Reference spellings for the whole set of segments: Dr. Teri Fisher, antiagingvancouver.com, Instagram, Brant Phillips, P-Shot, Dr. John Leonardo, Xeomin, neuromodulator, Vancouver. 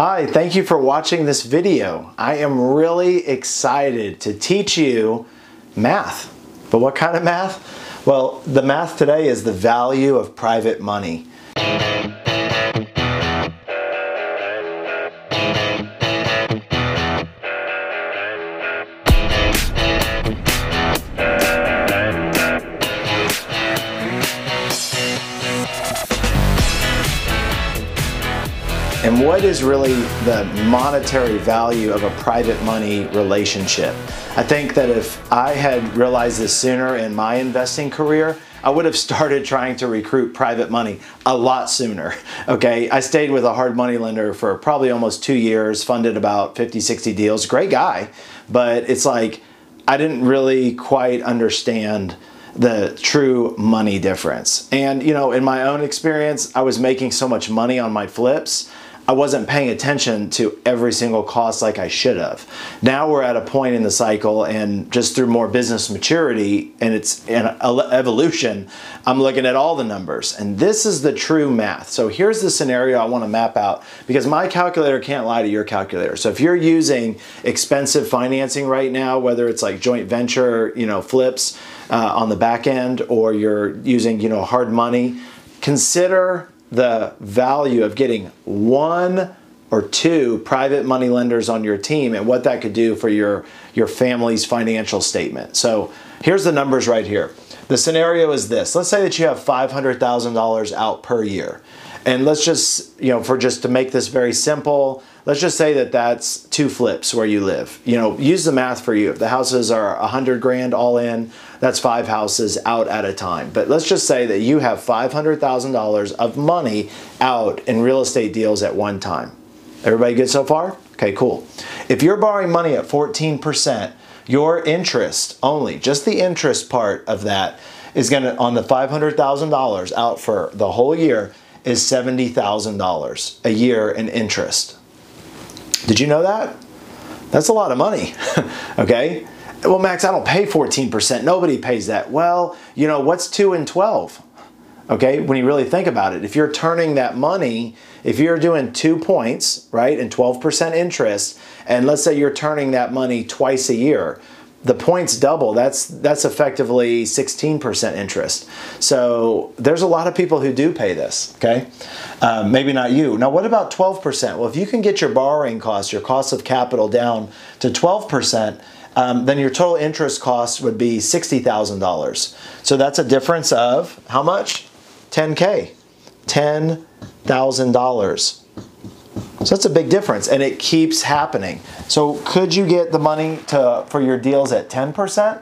Hi, thank you for watching this video. I am really excited to teach you math. But what kind of math? Well, the math today is the value of private money. And what is really the monetary value of a private money relationship? I think that if I had realized this sooner in my investing career, I would have started trying to recruit private money a lot sooner, okay? I stayed with a hard money lender for probably almost 2 years, funded about 50, 60 deals, great guy, but it's like, I didn't really quite understand the true money difference. And you know, in my own experience, I was making so much money on my flips, I wasn't paying attention to every single cost like I should have. Now we're at a point in the cycle, and just through more business maturity and its evolution, I'm looking at all the numbers, and this is the true math. So here's the scenario I want to map out, because my calculator can't lie to your calculator. So if you're using expensive financing right now, whether it's like joint venture, you know, flips on the back end, or you're using, you know, hard money, consider the value of getting one or two private money lenders on your team and what that could do for your family's financial statement. So here's the numbers right here. The scenario is this. Let's say that you have $500,000 out per year. And let's just, you know, to make this very simple, let's just say that that's two flips where you live. You know, use the math for you. If the houses are 100 grand all in, that's 5 houses out at a time. But let's just say that you have $500,000 of money out in real estate deals at one time. Everybody good so far? Okay, cool. If you're borrowing money at 14%, your interest only, just the interest part of that is gonna, on the $500,000 out for the whole year, is $70,000 a year in interest. Did you know that? That's a lot of money, okay? Well, Max, I don't pay 14%. Nobody pays that. Well, you know, what's 2 and 12? Okay, when you really think about it, if you're turning that money, if you're doing 2 points, right, and 12% interest, and let's say you're turning that money twice a year, the points double, that's effectively 16% interest. So there's a lot of people who do pay this, okay? Maybe not you. Now what about 12%? Well, if you can get your borrowing cost, your cost of capital down to 12%, then your total interest cost would be $60,000. So that's a difference of how much? 10K, $10,000. So that's a big difference, and it keeps happening. So could you get the money for your deals at 10%?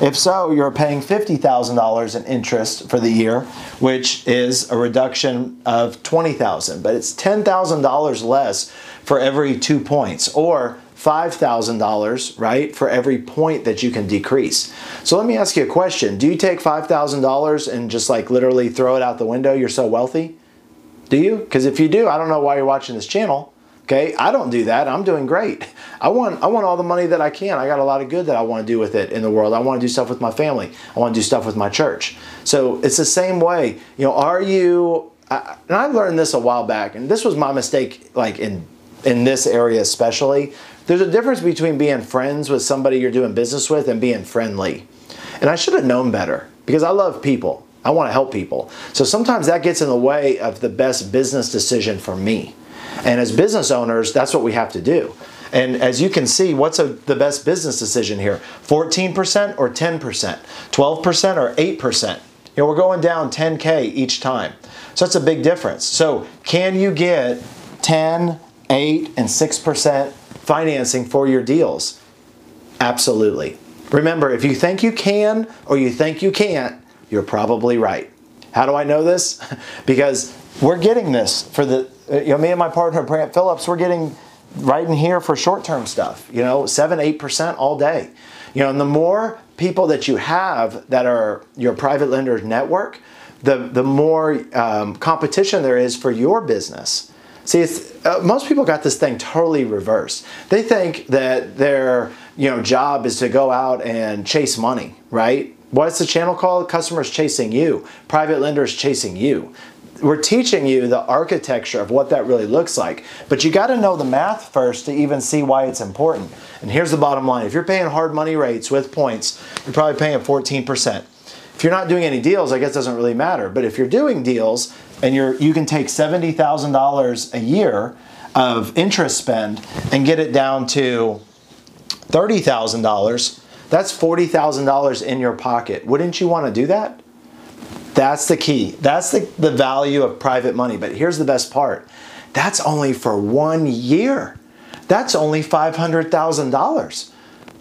If so, you're paying $50,000 in interest for the year, which is a reduction of $20,000, but it's $10,000 less for every 2 points, or $5,000, right, for every point that you can decrease. So let me ask you a question. Do you take $5,000 and just like literally throw it out the window? You're so wealthy? Do you? Because if you do, I don't know why you're watching this channel, okay? I don't do that. I'm doing great. I want all the money that I can. I got a lot of good that I want to do with it in the world. I want to do stuff with my family. I want to do stuff with my church. So it's the same way. You know, are you, and I learned this a while back, and this was my mistake, like in this area especially. There's a difference between being friends with somebody you're doing business with and being friendly. And I should have known better, because I love people. I want to help people. So sometimes that gets in the way of the best business decision for me. And as business owners, that's what we have to do. And as you can see, what's the best business decision here? 14% or 10%? 12% or 8%? You know, we're going down 10K each time. So that's a big difference. So can you get 10, 8, and 6% financing for your deals? Absolutely. Remember, if you think you can or you think you can't, you're probably right. How do I know this? Because we're getting this for the, you know, me and my partner, Brant Phillips, we're getting right in here for short-term stuff, you know, 7, 8% all day. You know, and the more people that you have that are your private lender network, the more competition there is for your business. See, it's, most people got this thing totally reversed. They think that their, you know, job is to go out and chase money, right? What's the channel called? Customers chasing you, private lenders chasing you. we're teaching you the architecture of what that really looks like. But you got to know the math first to even see why it's important. And here's the bottom line. If you're paying hard money rates with points, you're probably paying 14%. If you're not doing any deals, I guess it doesn't really matter. But if you're doing deals and you can take $70,000 a year of interest spend and get it down to $30,000, that's $40,000 in your pocket. Wouldn't you want to do that? That's the key. That's the value of private money. But here's the best part. That's only for 1 year. That's only $500,000.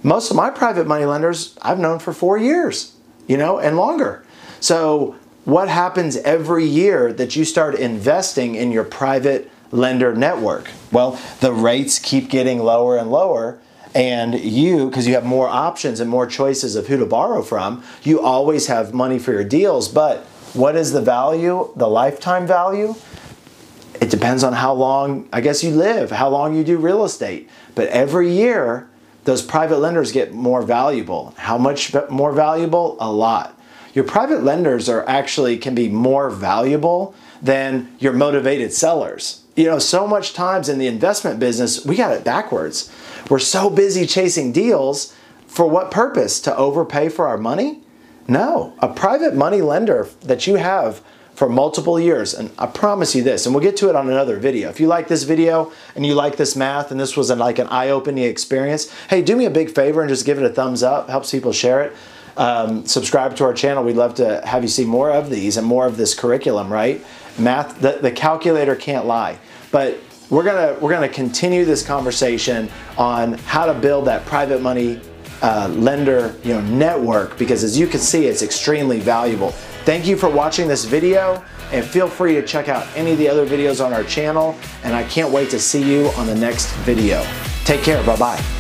Most of my private money lenders I've known for 4 years, you know, and longer. So what happens every year that you start investing in your private lender network? Well, the rates keep getting lower and lower, and because you have more options and more choices of who to borrow from, you always have money for your deals. But what is the value, the lifetime value? It depends on how long, I guess, you live, how long you do real estate. But every year, those private lenders get more valuable. How much more valuable? A lot. Your private lenders are actually can be more valuable than your motivated sellers. You know, so much times in the investment business, we got it backwards. We're so busy chasing deals. For what purpose? To overpay for our money? No. A private money lender that you have for multiple years, and I promise you this, and we'll get to it on another video. If you like this video and you like this math and this was like an eye-opening experience, hey, do me a big favor and just give it a thumbs up. Helps people share it. Subscribe to our channel. We'd love to have you see more of these and more of this curriculum, right? Math, the calculator can't lie. But we're gonna continue this conversation on how to build that private money lender, you know, network, because as you can see, it's extremely valuable. Thank you for watching this video, and feel free to check out any of the other videos on our channel, and I can't wait to see you on the next video. Take care, bye-bye.